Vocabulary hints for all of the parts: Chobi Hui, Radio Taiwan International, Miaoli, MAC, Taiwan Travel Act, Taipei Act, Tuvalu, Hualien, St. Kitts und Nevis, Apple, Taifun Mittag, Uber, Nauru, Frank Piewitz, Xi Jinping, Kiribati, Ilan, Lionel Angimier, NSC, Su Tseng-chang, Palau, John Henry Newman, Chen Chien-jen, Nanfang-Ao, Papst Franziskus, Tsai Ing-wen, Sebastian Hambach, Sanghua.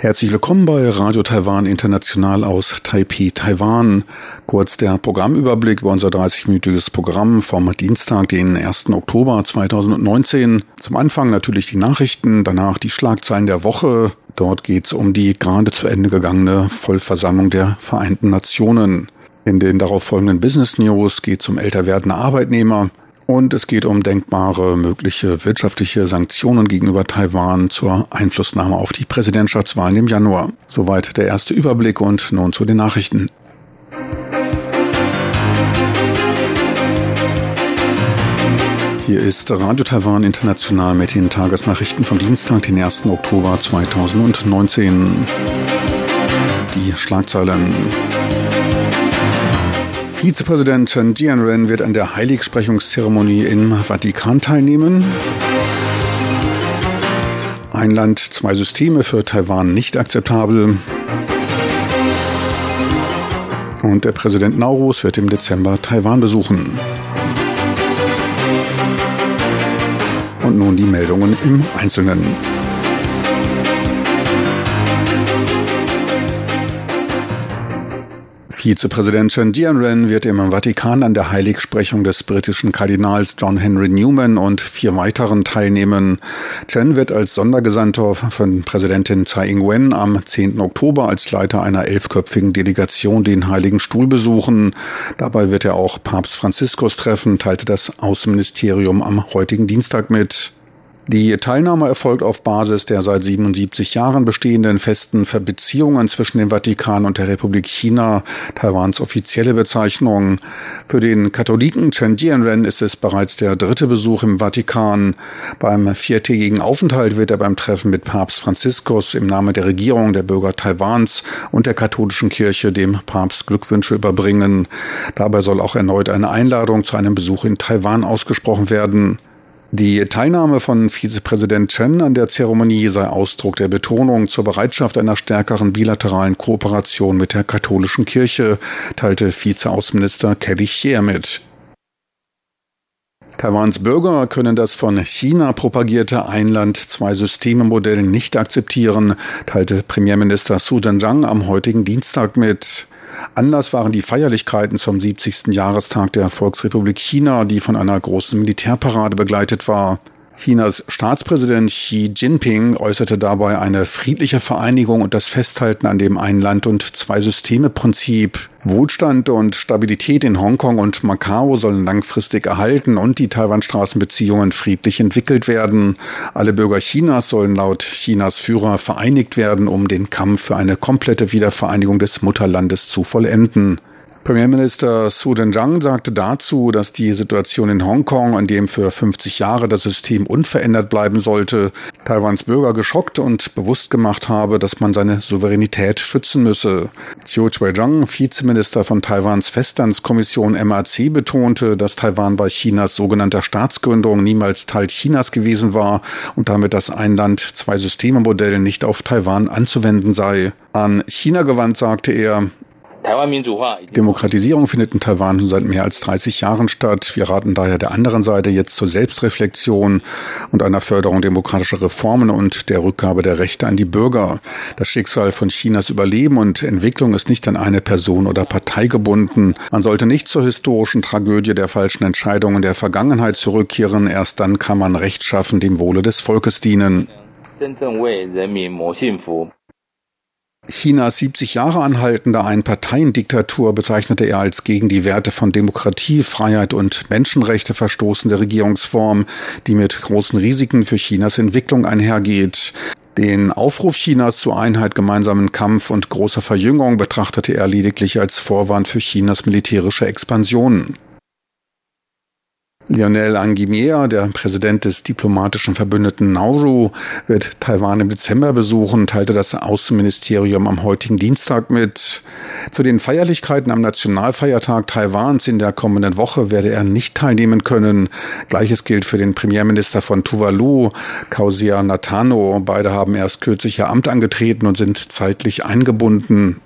Herzlich willkommen bei Radio Taiwan International aus Taipei, Taiwan. Kurz der Programmüberblick über unser 30-minütiges Programm vom Dienstag, den 1. Oktober 2019. Zum Anfang natürlich die Nachrichten, danach die Schlagzeilen der Woche. Dort geht es um die gerade zu Ende gegangene Vollversammlung der Vereinten Nationen. In den darauf folgenden Business News geht es um älter werdende Arbeitnehmer. Und es geht um denkbare mögliche wirtschaftliche Sanktionen gegenüber Taiwan zur Einflussnahme auf die Präsidentschaftswahlen im Januar. Soweit der erste Überblick und nun zu den Nachrichten. Hier ist Radio Taiwan International mit den Tagesnachrichten vom Dienstag, den 1. Oktober 2019. Die Schlagzeilen. Vizepräsident Chen Chien-jen wird an der Heiligsprechungszeremonie im Vatikan teilnehmen. Ein Land, zwei Systeme für Taiwan nicht akzeptabel. Und der Präsident Naurus wird im Dezember Taiwan besuchen. Und nun die Meldungen im Einzelnen. Vizepräsident Chen Chien-jen wird im Vatikan an der Heiligsprechung des britischen Kardinals John Henry Newman und 4 weiteren teilnehmen. Chen wird als Sondergesandter von Präsidentin Tsai Ing-wen am 10. Oktober als Leiter einer 11-köpfigen Delegation den Heiligen Stuhl besuchen. Dabei wird er auch Papst Franziskus treffen, teilte das Außenministerium am heutigen Dienstag mit. Die Teilnahme erfolgt auf Basis der seit 77 Jahren bestehenden festen Beziehungen zwischen dem Vatikan und der Republik China, Taiwans offizielle Bezeichnung. Für den Katholiken Chen Chien-jen ist es bereits der 3. Besuch im Vatikan. Beim 4-tägigen Aufenthalt wird er beim Treffen mit Papst Franziskus im Namen der Regierung, der Bürger Taiwans und der katholischen Kirche dem Papst Glückwünsche überbringen. Dabei soll auch erneut eine Einladung zu einem Besuch in Taiwan ausgesprochen werden. Die Teilnahme von Vizepräsident Chen an der Zeremonie sei Ausdruck der Betonung zur Bereitschaft einer stärkeren bilateralen Kooperation mit der katholischen Kirche, teilte Vizeaußenminister Kelly Hsieh mit. Taiwans Bürger können das von China propagierte Ein-Land-Zwei-Systeme-Modell nicht akzeptieren, teilte Premierminister Su Tseng-chang am heutigen Dienstag mit. Anlass waren die Feierlichkeiten zum 70. Jahrestag der Volksrepublik China, die von einer großen Militärparade begleitet war. Chinas Staatspräsident Xi Jinping äußerte dabei eine friedliche Vereinigung und das Festhalten an dem Ein-Land-und-Zwei-Systeme-Prinzip. Wohlstand und Stabilität in Hongkong und Macau sollen langfristig erhalten und die Taiwan-Straßenbeziehungen friedlich entwickelt werden. Alle Bürger Chinas sollen laut Chinas Führer vereinigt werden, um den Kampf für eine komplette Wiedervereinigung des Mutterlandes zu vollenden. Premierminister Su Tseng-chang sagte dazu, dass die Situation in Hongkong, in dem für 50 Jahre das System unverändert bleiben sollte, Taiwans Bürger geschockt und bewusst gemacht habe, dass man seine Souveränität schützen müsse. Zhuge Zhuizhang, Vizeminister von Taiwans Festlandskommission MAC, betonte, dass Taiwan bei Chinas sogenannter Staatsgründung niemals Teil Chinas gewesen war und damit das Ein-Land-Zwei-Systeme-Modell nicht auf Taiwan anzuwenden sei. An China gewandt sagte er: Demokratisierung findet in Taiwan seit mehr als 30 Jahren statt. Wir raten daher der anderen Seite jetzt zur Selbstreflexion und einer Förderung demokratischer Reformen und der Rückgabe der Rechte an die Bürger. Das Schicksal von Chinas Überleben und Entwicklung ist nicht an eine Person oder Partei gebunden. Man sollte nicht zur historischen Tragödie der falschen Entscheidungen der Vergangenheit zurückkehren. Erst dann kann man rechtschaffen dem Wohle des Volkes dienen. Chinas 70 Jahre anhaltende Einparteiendiktatur bezeichnete er als gegen die Werte von Demokratie, Freiheit und Menschenrechte verstoßende Regierungsform, die mit großen Risiken für Chinas Entwicklung einhergeht. Den Aufruf Chinas zur Einheit, gemeinsamen Kampf und großer Verjüngung betrachtete er lediglich als Vorwand für Chinas militärische Expansion. Lionel Angimier, der Präsident des diplomatischen Verbündeten Nauru, wird Taiwan im Dezember besuchen, teilte das Außenministerium am heutigen Dienstag mit. Zu den Feierlichkeiten am Nationalfeiertag Taiwans in der kommenden Woche werde er nicht teilnehmen können. Gleiches gilt für den Premierminister von Tuvalu, Kausia Natano. Beide haben erst kürzlich ihr Amt angetreten und sind zeitlich eingebunden.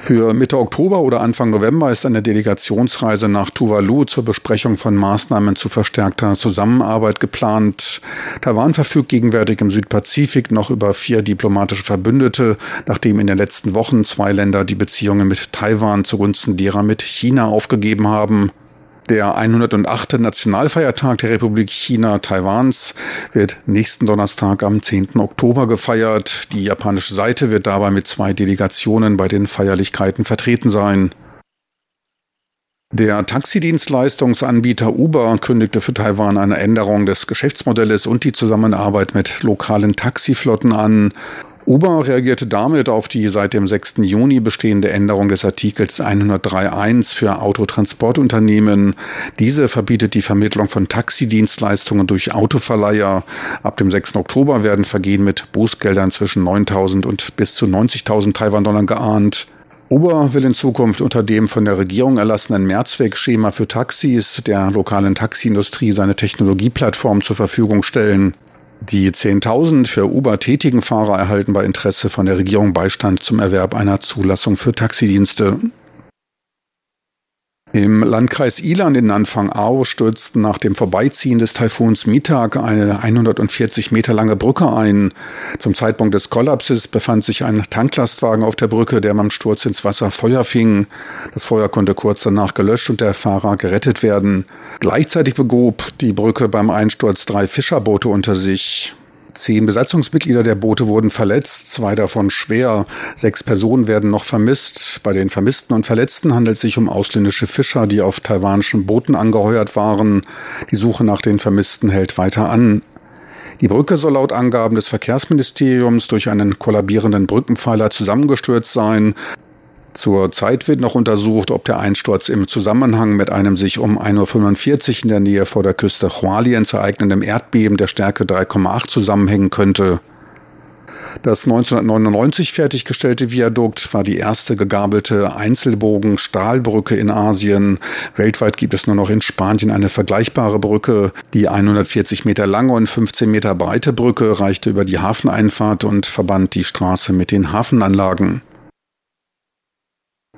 Für Mitte Oktober oder Anfang November ist eine Delegationsreise nach Tuvalu zur Besprechung von Maßnahmen zu verstärkter Zusammenarbeit geplant. Taiwan verfügt gegenwärtig im Südpazifik noch über 4 diplomatische Verbündete, nachdem in den letzten Wochen 2 Länder die Beziehungen mit Taiwan zugunsten derer mit China aufgegeben haben. Der 108. Nationalfeiertag der Republik China Taiwans wird nächsten Donnerstag am 10. Oktober gefeiert. Die japanische Seite wird dabei mit 2 Delegationen bei den Feierlichkeiten vertreten sein. Der Taxidienstleistungsanbieter Uber kündigte für Taiwan eine Änderung des Geschäftsmodells und die Zusammenarbeit mit lokalen Taxiflotten an. Uber reagierte damit auf die seit dem 6. Juni bestehende Änderung des Artikels 103.1 für Autotransportunternehmen. Diese verbietet die Vermittlung von Taxidienstleistungen durch Autoverleiher. Ab dem 6. Oktober werden Vergehen mit Bußgeldern zwischen 9.000 und bis zu 90.000 Taiwan-Dollar geahndet. Uber will in Zukunft unter dem von der Regierung erlassenen Mehrzweckschema für Taxis der lokalen Taxiindustrie seine Technologieplattform zur Verfügung stellen. Die 10.000 für Uber tätigen Fahrer erhalten bei Interesse von der Regierung Beistand zum Erwerb einer Zulassung für Taxidienste. Im Landkreis Ilan in Nanfang-Ao stürzten nach dem Vorbeiziehen des Taifuns Mittag eine 140 Meter lange Brücke ein. Zum Zeitpunkt des Kollapses befand sich ein Tanklastwagen auf der Brücke, der beim Sturz ins Wasser Feuer fing. Das Feuer konnte kurz danach gelöscht und der Fahrer gerettet werden. Gleichzeitig begrub die Brücke beim Einsturz 3 Fischerboote unter sich. 10 Besatzungsmitglieder der Boote wurden verletzt, 2 davon schwer. 6 Personen werden noch vermisst. Bei den Vermissten und Verletzten handelt es sich um ausländische Fischer, die auf taiwanischen Booten angeheuert waren. Die Suche nach den Vermissten hält weiter an. Die Brücke soll laut Angaben des Verkehrsministeriums durch einen kollabierenden Brückenpfeiler zusammengestürzt sein. Zurzeit wird noch untersucht, ob der Einsturz im Zusammenhang mit einem sich um 1.45 Uhr in der Nähe vor der Küste Hualiens ereignendem Erdbeben der Stärke 3,8 zusammenhängen könnte. Das 1999 fertiggestellte Viadukt war die erste gegabelte Einzelbogen-Stahlbrücke in Asien. Weltweit gibt es nur noch in Spanien eine vergleichbare Brücke. Die 140 Meter lange und 15 Meter breite Brücke reichte über die Hafeneinfahrt und verband die Straße mit den Hafenanlagen.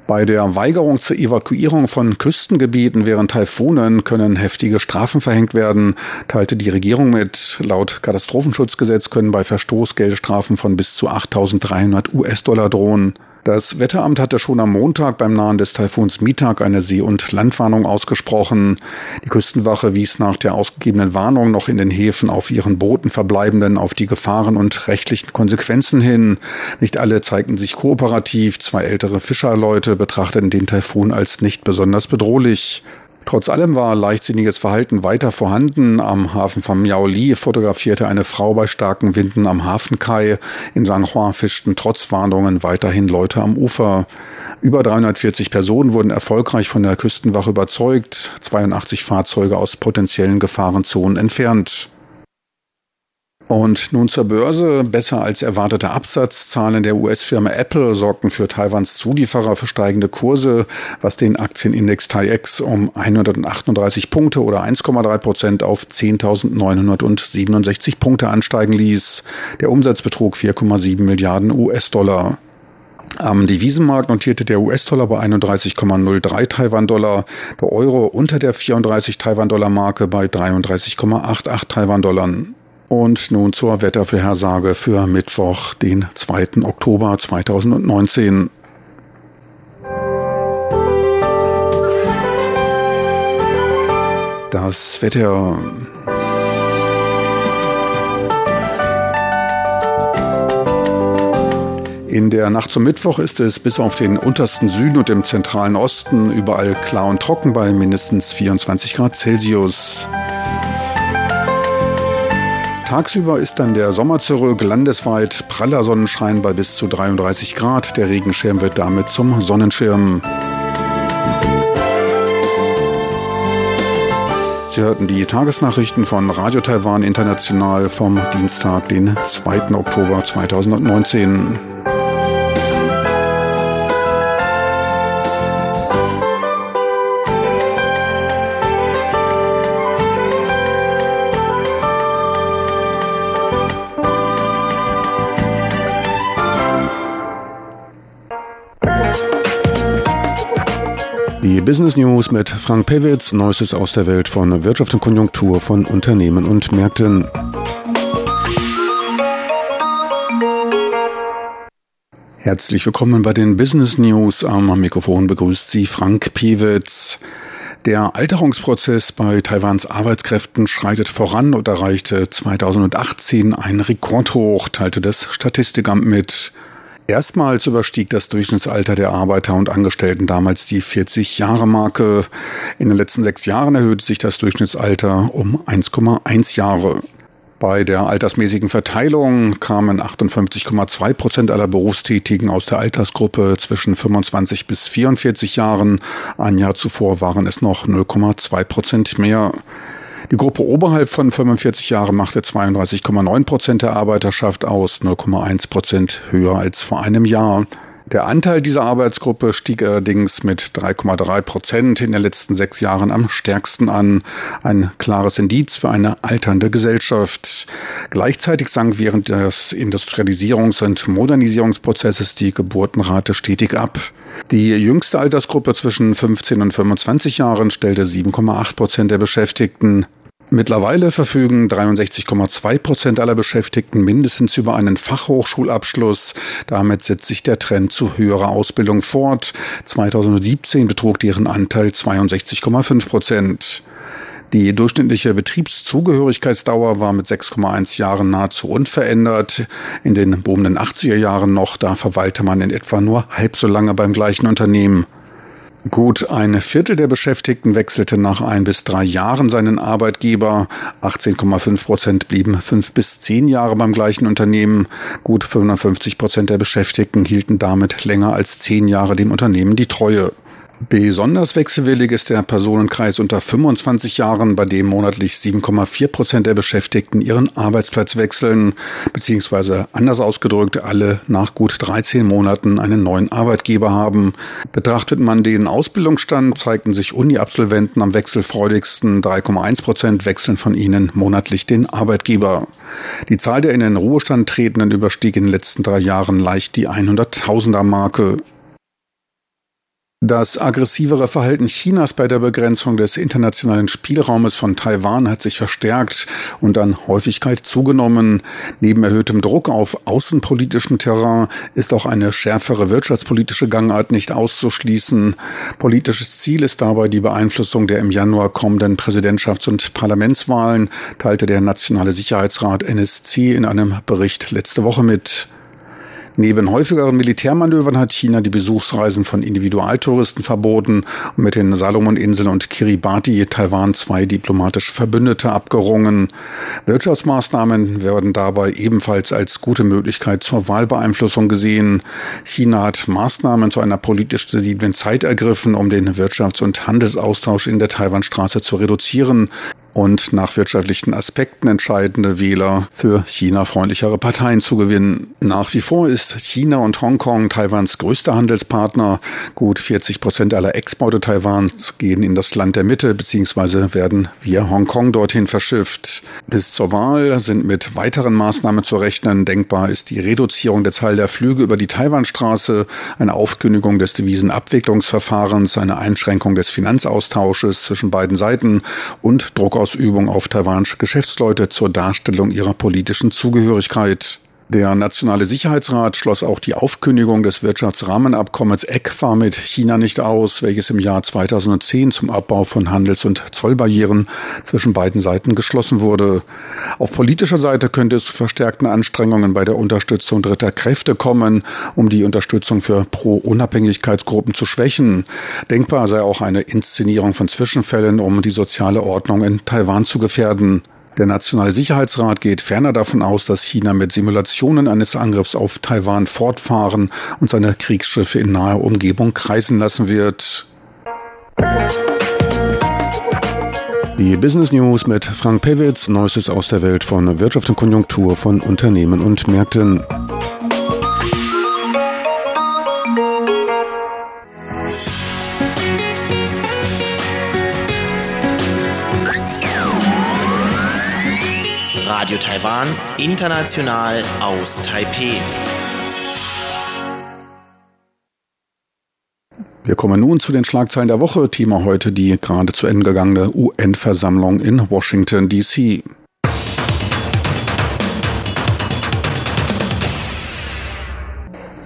Bei der Weigerung zur Evakuierung von Küstengebieten während Taifunen können heftige Strafen verhängt werden, teilte die Regierung mit. Laut Katastrophenschutzgesetz können bei Verstoß Geldstrafen von bis zu 8.300 US-Dollar drohen. Das Wetteramt hatte schon am Montag beim Nahen des Taifuns Mittag eine See- und Landwarnung ausgesprochen. Die Küstenwache wies nach der ausgegebenen Warnung noch in den Häfen auf ihren Booten Verbleibenden auf die Gefahren und rechtlichen Konsequenzen hin. Nicht alle zeigten sich kooperativ. 2 ältere Fischerleute betrachteten den Taifun als nicht besonders bedrohlich. Trotz allem war leichtsinniges Verhalten weiter vorhanden. Am Hafen von Miaoli fotografierte eine Frau bei starken Winden am Hafenkai. In Sanghua fischten trotz Warnungen weiterhin Leute am Ufer. Über 340 Personen wurden erfolgreich von der Küstenwache überzeugt, 82 Fahrzeuge aus potenziellen Gefahrenzonen entfernt. Und nun zur Börse. Besser als erwartete Absatzzahlen der US-Firma Apple sorgten für Taiwans Zulieferer für steigende Kurse, was den Aktienindex Taiex um 138 Punkte oder 1,3% auf 10.967 Punkte ansteigen ließ. Der Umsatz betrug 4,7 Milliarden US-Dollar. Am Devisenmarkt notierte der US-Dollar bei 31,03 Taiwan-Dollar, der Euro unter der 34 Taiwan-Dollar-Marke bei 33,88 Taiwan-Dollar. Und nun zur Wettervorhersage für Mittwoch, den 2. Oktober 2019. Das Wetter. In der Nacht zum Mittwoch ist es bis auf den untersten Süden und im zentralen Osten überall klar und trocken bei mindestens 24 Grad Celsius. Tagsüber ist dann der Sommer zurück, landesweit praller Sonnenschein bei bis zu 33 Grad. Der Regenschirm wird damit zum Sonnenschirm. Sie hörten die Tagesnachrichten von Radio Taiwan International vom Dienstag, den 2. Oktober 2019. Die Business News mit Frank Piewitz, Neuestes aus der Welt von Wirtschaft und Konjunktur, von Unternehmen und Märkten. Herzlich willkommen bei den Business News. Am Mikrofon begrüßt Sie Frank Piewitz. Der Alterungsprozess bei Taiwans Arbeitskräften schreitet voran und erreichte 2018 ein Rekordhoch, teilte das Statistikamt mit. Erstmals überstieg das Durchschnittsalter der Arbeiter und Angestellten damals die 40-Jahre-Marke. In den letzten 6 Jahren erhöhte sich das Durchschnittsalter um 1,1 Jahre. Bei der altersmäßigen Verteilung kamen 58,2% aller Berufstätigen aus der Altersgruppe zwischen 25 bis 44 Jahren. Ein Jahr zuvor waren es noch 0,2% mehr. Die Gruppe oberhalb von 45 Jahren machte 32,9% der Arbeiterschaft aus, 0,1% höher als vor einem Jahr. Der Anteil dieser Arbeitsgruppe stieg allerdings mit 3,3% in den letzten 6 Jahren am stärksten an. Ein klares Indiz für eine alternde Gesellschaft. Gleichzeitig sank während des Industrialisierungs- und Modernisierungsprozesses die Geburtenrate stetig ab. Die jüngste Altersgruppe zwischen 15 und 25 Jahren stellte 7,8% der Beschäftigten. Mittlerweile verfügen 63,2% aller Beschäftigten mindestens über einen Fachhochschulabschluss. Damit setzt sich der Trend zu höherer Ausbildung fort. 2017 betrug deren Anteil 62,5%. Die durchschnittliche Betriebszugehörigkeitsdauer war mit 6,1 Jahren nahezu unverändert. In den boomenden 80er Jahren noch, da verweilte man in etwa nur halb so lange beim gleichen Unternehmen. Gut ein Viertel der Beschäftigten wechselte nach 1 bis 3 Jahren seinen Arbeitgeber. 18,5% blieben 5 bis 10 Jahre beim gleichen Unternehmen. Gut 55% der Beschäftigten hielten damit länger als 10 Jahre dem Unternehmen die Treue. Besonders wechselwillig ist der Personenkreis unter 25 Jahren, bei dem monatlich 7,4% der Beschäftigten ihren Arbeitsplatz wechseln, beziehungsweise anders ausgedrückt, alle nach gut 13 Monaten einen neuen Arbeitgeber haben. Betrachtet man den Ausbildungsstand, zeigten sich Uni-Absolventen am wechselfreudigsten. 3,1% wechseln von ihnen monatlich den Arbeitgeber. Die Zahl der in den Ruhestand Tretenden überstieg in den letzten 3 Jahren leicht die 100.000er-Marke. Das aggressivere Verhalten Chinas bei der Begrenzung des internationalen Spielraumes von Taiwan hat sich verstärkt und an Häufigkeit zugenommen. Neben erhöhtem Druck auf außenpolitischem Terrain ist auch eine schärfere wirtschaftspolitische Gangart nicht auszuschließen. Politisches Ziel ist dabei die Beeinflussung der im Januar kommenden Präsidentschafts- und Parlamentswahlen, teilte der Nationale Sicherheitsrat NSC in einem Bericht letzte Woche mit. Neben häufigeren Militärmanövern hat China die Besuchsreisen von Individualtouristen verboten und mit den Salomoninseln und Kiribati Taiwan 2 diplomatische Verbündete abgerungen. Wirtschaftsmaßnahmen werden dabei ebenfalls als gute Möglichkeit zur Wahlbeeinflussung gesehen. China hat Maßnahmen zu einer politisch sensiblen Zeit ergriffen, um den Wirtschafts- und Handelsaustausch in der Taiwanstraße zu reduzieren und nach wirtschaftlichen Aspekten entscheidende Wähler für China-freundlichere Parteien zu gewinnen. Nach wie vor ist China und Hongkong Taiwans größter Handelspartner. Gut 40% aller Exporte Taiwans gehen in das Land der Mitte bzw. werden via Hongkong dorthin verschifft. Bis zur Wahl sind mit weiteren Maßnahmen zu rechnen. Denkbar ist die Reduzierung der Zahl der Flüge über die Taiwanstraße, eine Aufkündigung des Devisenabwicklungsverfahrens, eine Einschränkung des Finanzaustausches zwischen beiden Seiten und Druckausübung auf taiwanische Geschäftsleute zur Darstellung ihrer politischen Zugehörigkeit. Der Nationale Sicherheitsrat schloss auch die Aufkündigung des Wirtschaftsrahmenabkommens ECFA mit China nicht aus, welches im Jahr 2010 zum Abbau von Handels- und Zollbarrieren zwischen beiden Seiten geschlossen wurde. Auf politischer Seite könnte es zu verstärkten Anstrengungen bei der Unterstützung dritter Kräfte kommen, um die Unterstützung für Pro-Unabhängigkeitsgruppen zu schwächen. Denkbar sei auch eine Inszenierung von Zwischenfällen, um die soziale Ordnung in Taiwan zu gefährden. Der Nationale Sicherheitsrat geht ferner davon aus, dass China mit Simulationen eines Angriffs auf Taiwan fortfahren und seine Kriegsschiffe in naher Umgebung kreisen lassen wird. Die Business News mit Frank Piewitz, Neuestes aus der Welt von Wirtschaft und Konjunktur, von Unternehmen und Märkten. Radio Taiwan International aus Taipei. Wir kommen nun zu den Schlagzeilen der Woche. Thema heute die gerade zu Ende gegangene UN-Versammlung in Washington, D.C.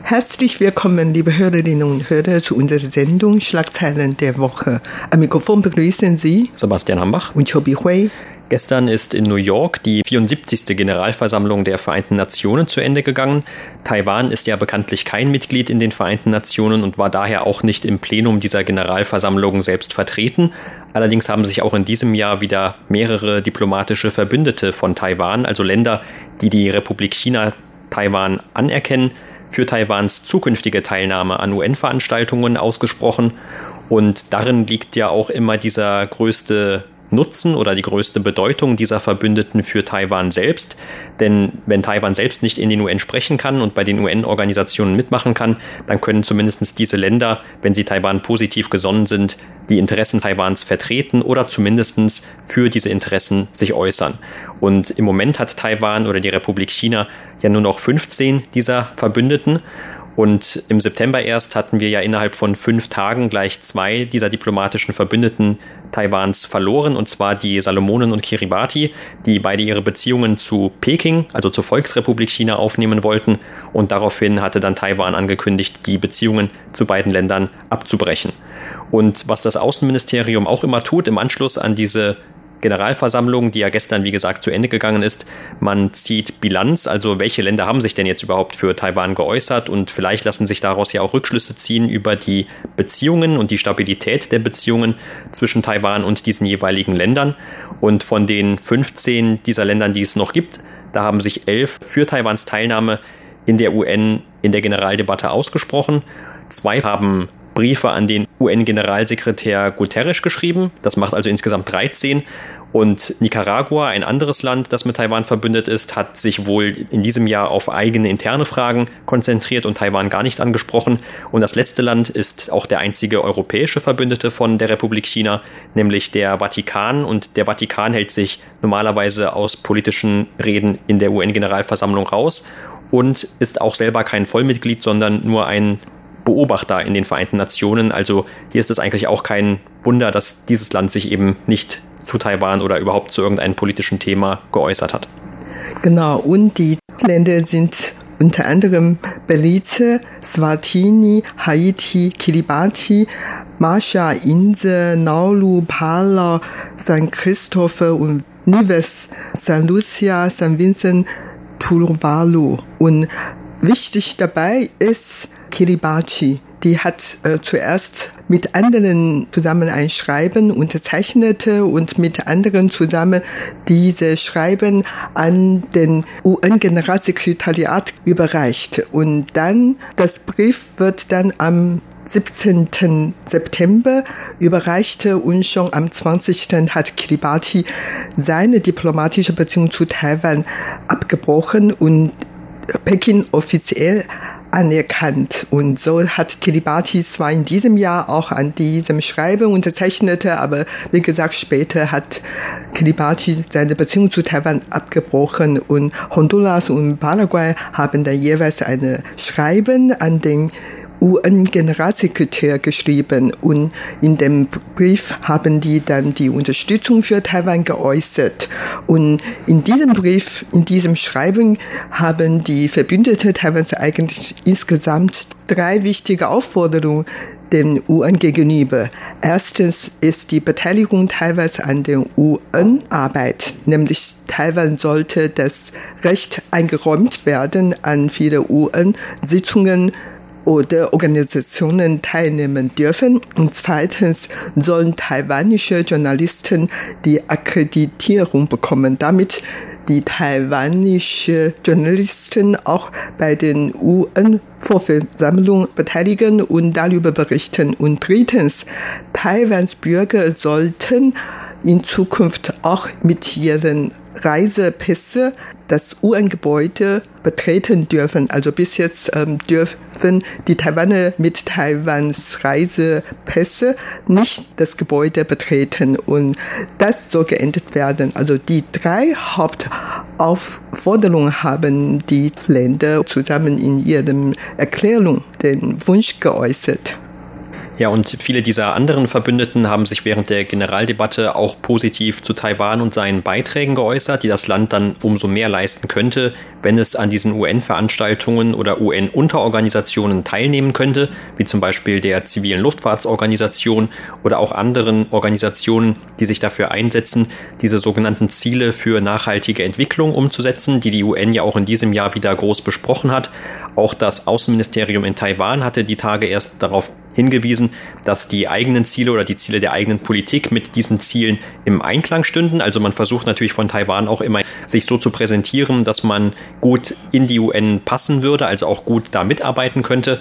Herzlich willkommen, liebe Hörerinnen und Hörer, zu unserer Sendung Schlagzeilen der Woche. Am Mikrofon begrüßen Sie Sebastian Hambach und Chobi Hui. Gestern ist in New York die 74. Generalversammlung der Vereinten Nationen zu Ende gegangen. Taiwan ist ja bekanntlich kein Mitglied in den Vereinten Nationen und war daher auch nicht im Plenum dieser Generalversammlung selbst vertreten. Allerdings haben sich auch in diesem Jahr wieder mehrere diplomatische Verbündete von Taiwan, also Länder, die die Republik China Taiwan anerkennen, für Taiwans zukünftige Teilnahme an UN-Veranstaltungen ausgesprochen. Und darin liegt ja auch immer dieser größte Nutzen oder die größte Bedeutung dieser Verbündeten für Taiwan selbst. Denn wenn Taiwan selbst nicht in den UN sprechen kann und bei den UN-Organisationen mitmachen kann, dann können zumindest diese Länder, wenn sie Taiwan positiv gesonnen sind, die Interessen Taiwans vertreten oder zumindest für diese Interessen sich äußern. Und im Moment hat Taiwan oder die Republik China ja nur noch 15 dieser Verbündeten. Und im September erst hatten wir ja innerhalb von 5 Tagen gleich 2 dieser diplomatischen Verbündeten Taiwans verloren, und zwar die Salomonen und Kiribati, die beide ihre Beziehungen zu Peking, also zur Volksrepublik China, aufnehmen wollten. Und daraufhin hatte dann Taiwan angekündigt, die Beziehungen zu beiden Ländern abzubrechen. Und was das Außenministerium auch immer tut, im Anschluss an diese Generalversammlung, die ja gestern, wie gesagt, zu Ende gegangen ist. Man zieht Bilanz, also welche Länder haben sich denn jetzt überhaupt für Taiwan geäußert, und vielleicht lassen sich daraus ja auch Rückschlüsse ziehen über die Beziehungen und die Stabilität der Beziehungen zwischen Taiwan und diesen jeweiligen Ländern. Und von den 15 dieser Ländern, die es noch gibt, da haben sich 11 für Taiwans Teilnahme in der UN in der Generaldebatte ausgesprochen. 2 haben Briefe an den UN-Generalsekretär Guterres geschrieben. Das macht also insgesamt 13. Und Nicaragua, ein anderes Land, das mit Taiwan verbündet ist, hat sich wohl in diesem Jahr auf eigene interne Fragen konzentriert und Taiwan gar nicht angesprochen. Und das letzte Land ist auch der einzige europäische Verbündete von der Republik China, nämlich der Vatikan. Und der Vatikan hält sich normalerweise aus politischen Reden in der UN-Generalversammlung raus und ist auch selber kein Vollmitglied, sondern nur ein Beobachter in den Vereinten Nationen. Also hier ist es eigentlich auch kein Wunder, dass dieses Land sich eben nicht zu Taiwan oder überhaupt zu irgendeinem politischen Thema geäußert hat. Genau, und die Länder sind unter anderem Belize, Swatini, Haiti, Kiribati, Marshallinseln, Nauru, Palau, San Cristobal und Nevis, San Lucia, San Vincent, Tuvalu. Und wichtig dabei ist Kiribati. Die hat zuerst mit anderen zusammen ein Schreiben unterzeichnete und mit anderen zusammen diese Schreiben an den UN-Generalsekretariat überreicht. Und dann, das Brief wird dann am 17. September überreichte, und schon am 20. hat Kiribati seine diplomatische Beziehung zu Taiwan abgebrochen und Peking offiziell anerkannt. Und so hat Kiribati zwar in diesem Jahr auch an diesem Schreiben unterzeichnet, aber wie gesagt, später hat Kiribati seine Beziehung zu Taiwan abgebrochen, und Honduras und Paraguay haben dann jeweils ein Schreiben an den UN-Generalsekretär geschrieben, und in dem Brief haben die dann die Unterstützung für Taiwan geäußert. Und in diesem Brief, in diesem Schreiben haben die Verbündeten Taiwans eigentlich insgesamt 3 wichtige Aufforderungen den UN gegenüber. Erstens ist die Beteiligung Taiwans an der UN-Arbeit, nämlich Taiwan sollte das Recht eingeräumt werden, an viele UN-Sitzungen oder Organisationen teilnehmen dürfen. Und zweitens sollen taiwanische Journalisten die Akkreditierung bekommen, damit die taiwanische Journalisten auch bei den UN-Vorversammlungen beteiligen und darüber berichten. Und drittens, Taiwans Bürger sollten in Zukunft auch mit ihren Reisepässe das UN-Gebäude betreten dürfen. Also bis jetzt dürfen die Taiwaner mit Taiwans Reisepässe nicht das Gebäude betreten, und das soll geändert werden. Also die 3 Hauptaufforderungen haben die Länder zusammen in ihren Erklärungen den Wunsch geäußert. Ja, und viele dieser anderen Verbündeten haben sich während der Generaldebatte auch positiv zu Taiwan und seinen Beiträgen geäußert, die das Land dann umso mehr leisten könnte, wenn es an diesen UN-Veranstaltungen oder UN-Unterorganisationen teilnehmen könnte, wie zum Beispiel der Zivilen Luftfahrtsorganisation oder auch anderen Organisationen, die sich dafür einsetzen, diese sogenannten Ziele für nachhaltige Entwicklung umzusetzen, die die UN ja auch in diesem Jahr wieder groß besprochen hat. Auch das Außenministerium in Taiwan hatte die Tage erst darauf hingewiesen, dass die eigenen Ziele oder die Ziele der eigenen Politik mit diesen Zielen im Einklang stünden. Also man versucht natürlich von Taiwan auch immer, sich so zu präsentieren, dass man gut in die UN passen würde, also auch gut da mitarbeiten könnte.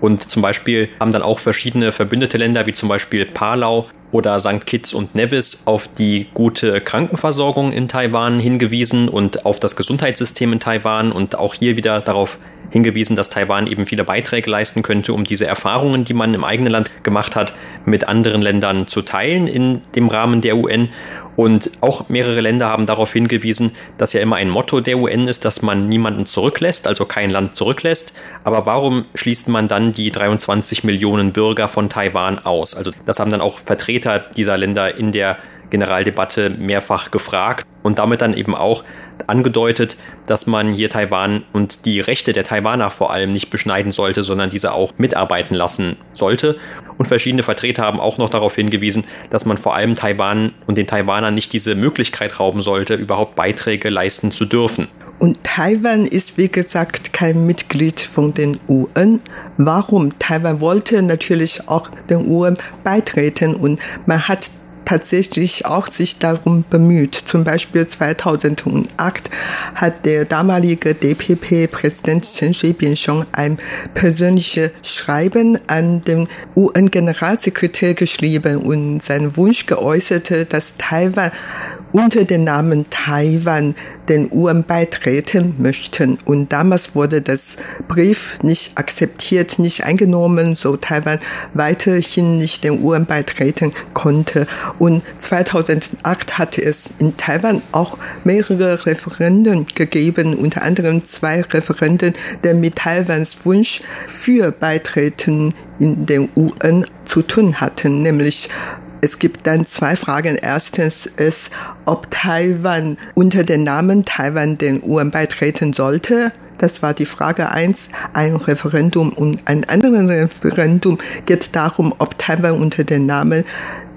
Und zum Beispiel haben dann auch verschiedene verbündete Länder, wie zum Beispiel Palau oder St. Kitts und Nevis, auf die gute Krankenversorgung in Taiwan hingewiesen und auf das Gesundheitssystem in Taiwan und auch hier wieder darauf hingewiesen, dass Taiwan eben viele Beiträge leisten könnte, um diese Erfahrungen, die man im eigenen Land gemacht hat, mit anderen Ländern zu teilen in dem Rahmen der UN. Und auch mehrere Länder haben darauf hingewiesen, dass ja immer ein Motto der UN ist, dass man niemanden zurücklässt, also kein Land zurücklässt. Aber warum schließt man dann die 23 Millionen Bürger von Taiwan aus? Also das haben dann auch Vertreter dieser Länder in der Generaldebatte mehrfach gefragt und damit dann eben auch angedeutet, dass man hier Taiwan und die Rechte der Taiwaner vor allem nicht beschneiden sollte, sondern diese auch mitarbeiten lassen sollte. Und verschiedene Vertreter haben auch noch darauf hingewiesen, dass man vor allem Taiwan und den Taiwanern nicht diese Möglichkeit rauben sollte, überhaupt Beiträge leisten zu dürfen. Und Taiwan ist, wie gesagt, kein Mitglied von den UN. Warum? Taiwan wollte natürlich auch den UN beitreten und man hat tatsächlich auch sich darum bemüht. Zum Beispiel 2008 hat der damalige DPP-Präsident Chen Shui-bian schon ein persönliches Schreiben an den UN-Generalsekretär geschrieben und seinen Wunsch geäußert, dass Taiwan unter dem Namen Taiwan den UN beitreten möchten. Und damals wurde das Brief nicht akzeptiert, nicht eingenommen, so Taiwan weiterhin nicht den UN beitreten konnte. Und 2008 hatte es in Taiwan auch mehrere Referenden gegeben, unter anderem 2 Referenden, die mit Taiwans Wunsch für Beitreten in den UN zu tun hatten, nämlich es gibt dann 2 Fragen. Erstens ist, ob Taiwan unter dem Namen Taiwan den UN beitreten sollte. Das war die Frage 1, ein Referendum. Und ein anderes Referendum geht darum, ob Taiwan unter dem Namen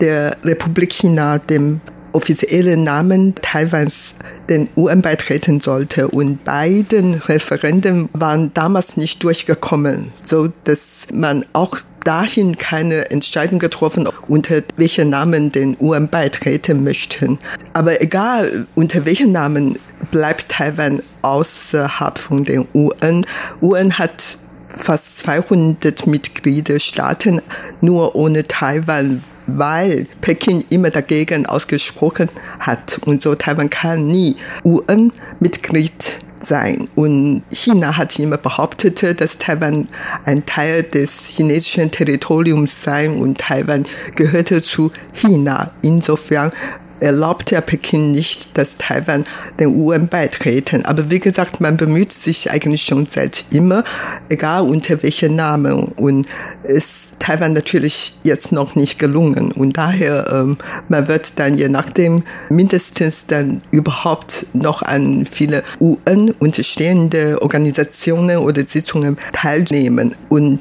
der Republik China, dem offiziellen Namen Taiwans, den UN beitreten sollte. Und beiden Referenden waren damals nicht durchgekommen, so dass man auch dahin keine Entscheidung getroffen, unter welchen Namen den UN beitreten möchten. Aber egal, unter welchen Namen bleibt Taiwan außerhalb von den UN. UN hat fast 200 Mitgliedstaaten, nur ohne Taiwan, weil Peking immer dagegen ausgesprochen hat. Und so Taiwan kann nie UN-Mitglied sein. Und China hat immer behauptet, dass Taiwan ein Teil des chinesischen Territoriums sei und Taiwan gehörte zu China. Insofern erlaubt ja Peking nicht, dass Taiwan den UN beitreten. Aber wie gesagt, man bemüht sich eigentlich schon seit immer, egal unter welchen Namen. Und ist Taiwan natürlich jetzt noch nicht gelungen. Und daher, man wird dann je nachdem mindestens dann überhaupt noch an viele UN unterstehende Organisationen oder Sitzungen teilnehmen. Und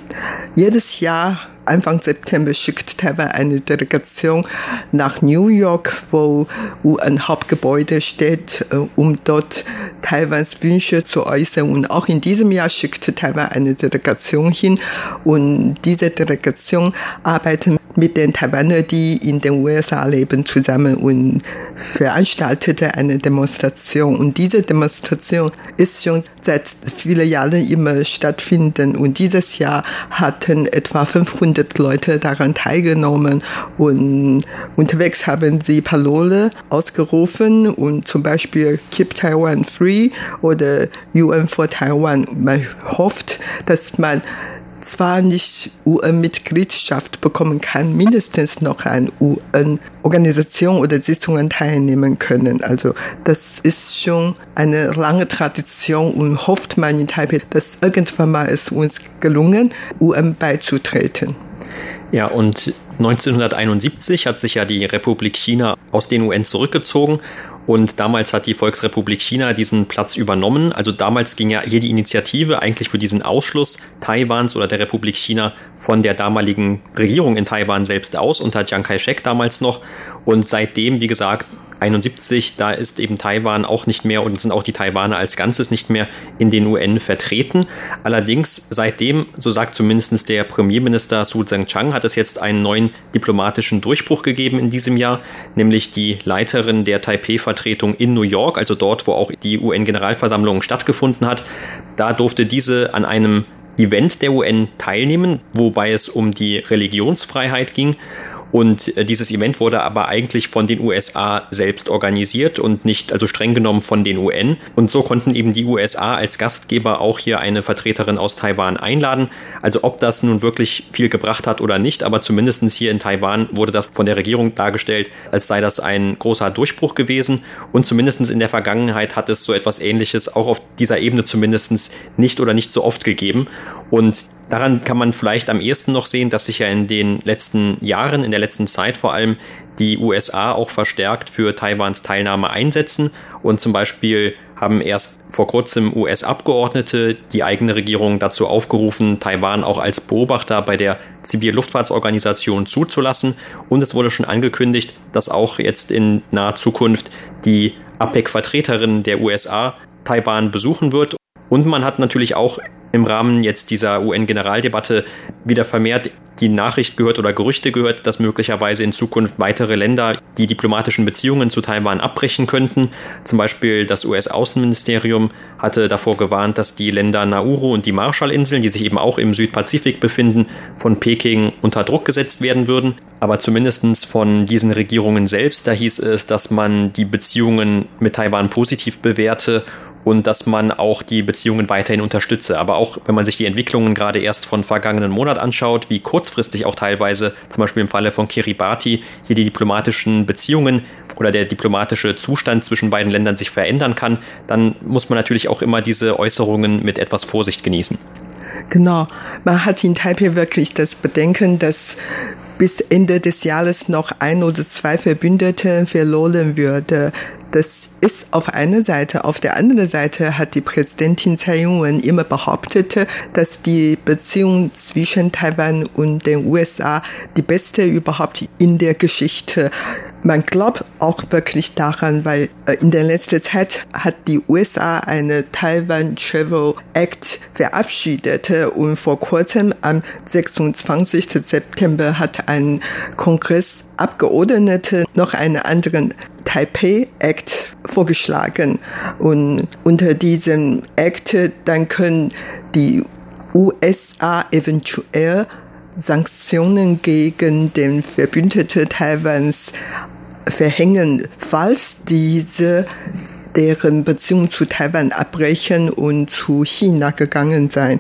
jedes Jahr Anfang September schickt Taiwan eine Delegation nach New York, wo UN-Hauptgebäude steht, um dort Taiwans Wünsche zu äußern. Und auch in diesem Jahr schickt Taiwan eine Delegation hin. Und diese Delegation arbeitet mit den Taiwanern, die in den USA leben, zusammen und veranstaltete eine Demonstration. Und diese Demonstration ist schon seit vielen Jahren immer stattfinden. Und dieses Jahr hatten etwa 500 Leute daran teilgenommen. Und unterwegs haben sie Parole ausgerufen und zum Beispiel Keep Taiwan Free oder UN for Taiwan. Man hofft, dass man zwar nicht UN-Mitgliedschaft bekommen kann, mindestens noch an UN-Organisation oder Sitzungen teilnehmen können. Also das ist schon eine lange Tradition und hofft man in Taipei, dass irgendwann mal es uns gelungen, UN beizutreten. Ja, und 1971 hat sich ja die Republik China aus den UN zurückgezogen und damals hat die Volksrepublik China diesen Platz übernommen. Also damals ging ja jede Initiative eigentlich für diesen Ausschluss Taiwans oder der Republik China von der damaligen Regierung in Taiwan selbst aus, unter Chiang Kai-shek damals noch. Und seitdem, wie gesagt, 1971, da ist eben Taiwan auch nicht mehr und sind auch die Taiwaner als Ganzes nicht mehr in den UN vertreten. Allerdings seitdem, so sagt zumindest der Premierminister Su Tseng-chang, hat es jetzt einen neuen diplomatischen Durchbruch gegeben in diesem Jahr, nämlich die Leiterin der Taipei-Vertretung in New York, also dort, wo auch die UN-Generalversammlung stattgefunden hat. Da durfte diese an einem Event der UN teilnehmen, wobei es um die Religionsfreiheit ging. Und dieses Event wurde aber eigentlich von den USA selbst organisiert und nicht, also streng genommen, von den UN. Und so konnten eben die USA als Gastgeber auch hier eine Vertreterin aus Taiwan einladen. Also ob das nun wirklich viel gebracht hat oder nicht, aber zumindest hier in Taiwan wurde das von der Regierung dargestellt, als sei das ein großer Durchbruch gewesen. Und zumindest in der Vergangenheit hat es so etwas Ähnliches auch auf dieser Ebene zumindest nicht oder nicht so oft gegeben. Und daran kann man vielleicht am ehesten noch sehen, dass sich ja in den letzten Jahren, in der letzten Zeit vor allem, die USA auch verstärkt für Taiwans Teilnahme einsetzen. Und zum Beispiel haben erst vor kurzem US-Abgeordnete die eigene Regierung dazu aufgerufen, Taiwan auch als Beobachter bei der Zivilluftfahrtsorganisation zuzulassen. Und es wurde schon angekündigt, dass auch jetzt in naher Zukunft die APEC-Vertreterin der USA Taiwan besuchen wird. Und man hat natürlich auch im Rahmen jetzt dieser UN-Generaldebatte wieder vermehrt die Nachricht gehört oder Gerüchte gehört, dass möglicherweise in Zukunft weitere Länder die diplomatischen Beziehungen zu Taiwan abbrechen könnten. Zum Beispiel das US-Außenministerium hatte davor gewarnt, dass die Länder Nauru und die Marshallinseln, die sich eben auch im Südpazifik befinden, von Peking unter Druck gesetzt werden würden. Aber zumindest von diesen Regierungen selbst, da hieß es, dass man die Beziehungen mit Taiwan positiv bewerte und dass man auch die Beziehungen weiterhin unterstütze. Aber auch wenn man sich die Entwicklungen gerade erst von vergangenen Monat anschaut, wie kurzfristig auch teilweise, zum Beispiel im Falle von Kiribati, hier die diplomatischen Beziehungen oder der diplomatische Zustand zwischen beiden Ländern sich verändern kann, dann muss man natürlich auch immer diese Äußerungen mit etwas Vorsicht genießen. Genau, man hat in Taipei wirklich das Bedenken, dass bis Ende des Jahres noch ein oder zwei Verbündete verloren würde. Das ist auf einer Seite. Auf der anderen Seite hat die Präsidentin Tsai Ing-wen immer behauptet, dass die Beziehung zwischen Taiwan und den USA die beste überhaupt in der Geschichte. Man glaubt auch wirklich daran, weil in der letzten Zeit hat die USA eine Taiwan Travel Act verabschiedet und vor kurzem am 26. September hat ein Kongressabgeordneter noch einen anderen Taipei Act vorgeschlagen und unter diesem Act dann können die USA eventuell Sanktionen gegen den Verbündeten Taiwans verhängen, falls diese deren Beziehung zu Taiwan abbrechen und zu China gegangen sein.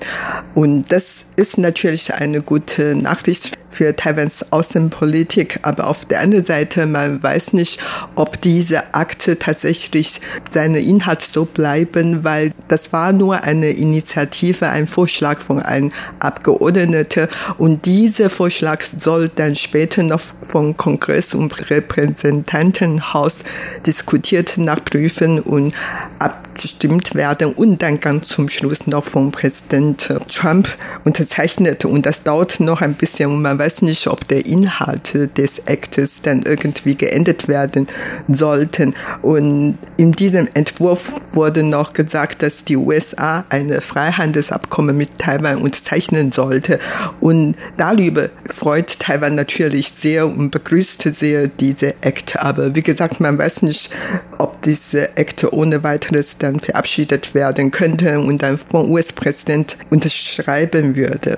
Und das ist natürlich eine gute Nachricht für Taiwans Außenpolitik, aber auf der anderen Seite, man weiß nicht, ob diese Akte tatsächlich seine Inhalt so bleiben, weil das war nur eine Initiative, ein Vorschlag von einem Abgeordneten und dieser Vorschlag soll dann später noch vom Kongress und Repräsentantenhaus diskutiert, nachprüfen und abgestimmt werden und dann ganz zum Schluss noch vom Präsident Trump unterzeichnet und das dauert noch ein bisschen und man weiß nicht, ob der Inhalt des Aktes dann irgendwie geändert werden sollten. Und in diesem Entwurf wurde noch gesagt, dass die USA ein Freihandelsabkommen mit Taiwan unterzeichnen sollte. Und darüber freut Taiwan natürlich sehr und begrüßt sehr diese Akt. Aber wie gesagt, man weiß nicht, ob diese Akte ohne weiteres dann verabschiedet werden könnte und dann vom US-Präsident unterschreiben würde.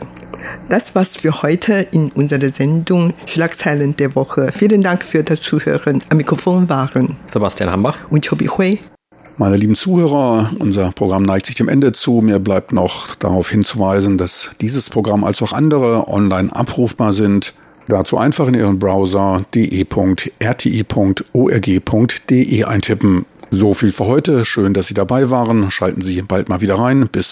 Das war's für heute in unserer Sendung Schlagzeilen der Woche. Vielen Dank für das Zuhören. Am Mikrofon waren Sebastian Hambach und Chobi Hui. Meine lieben Zuhörer, unser Programm neigt sich dem Ende zu. Mir bleibt noch darauf hinzuweisen, dass dieses Programm als auch andere online abrufbar sind. Dazu einfach in Ihren Browser de.rti.org.de eintippen. So viel für heute. Schön, dass Sie dabei waren. Schalten Sie bald mal wieder rein. Bis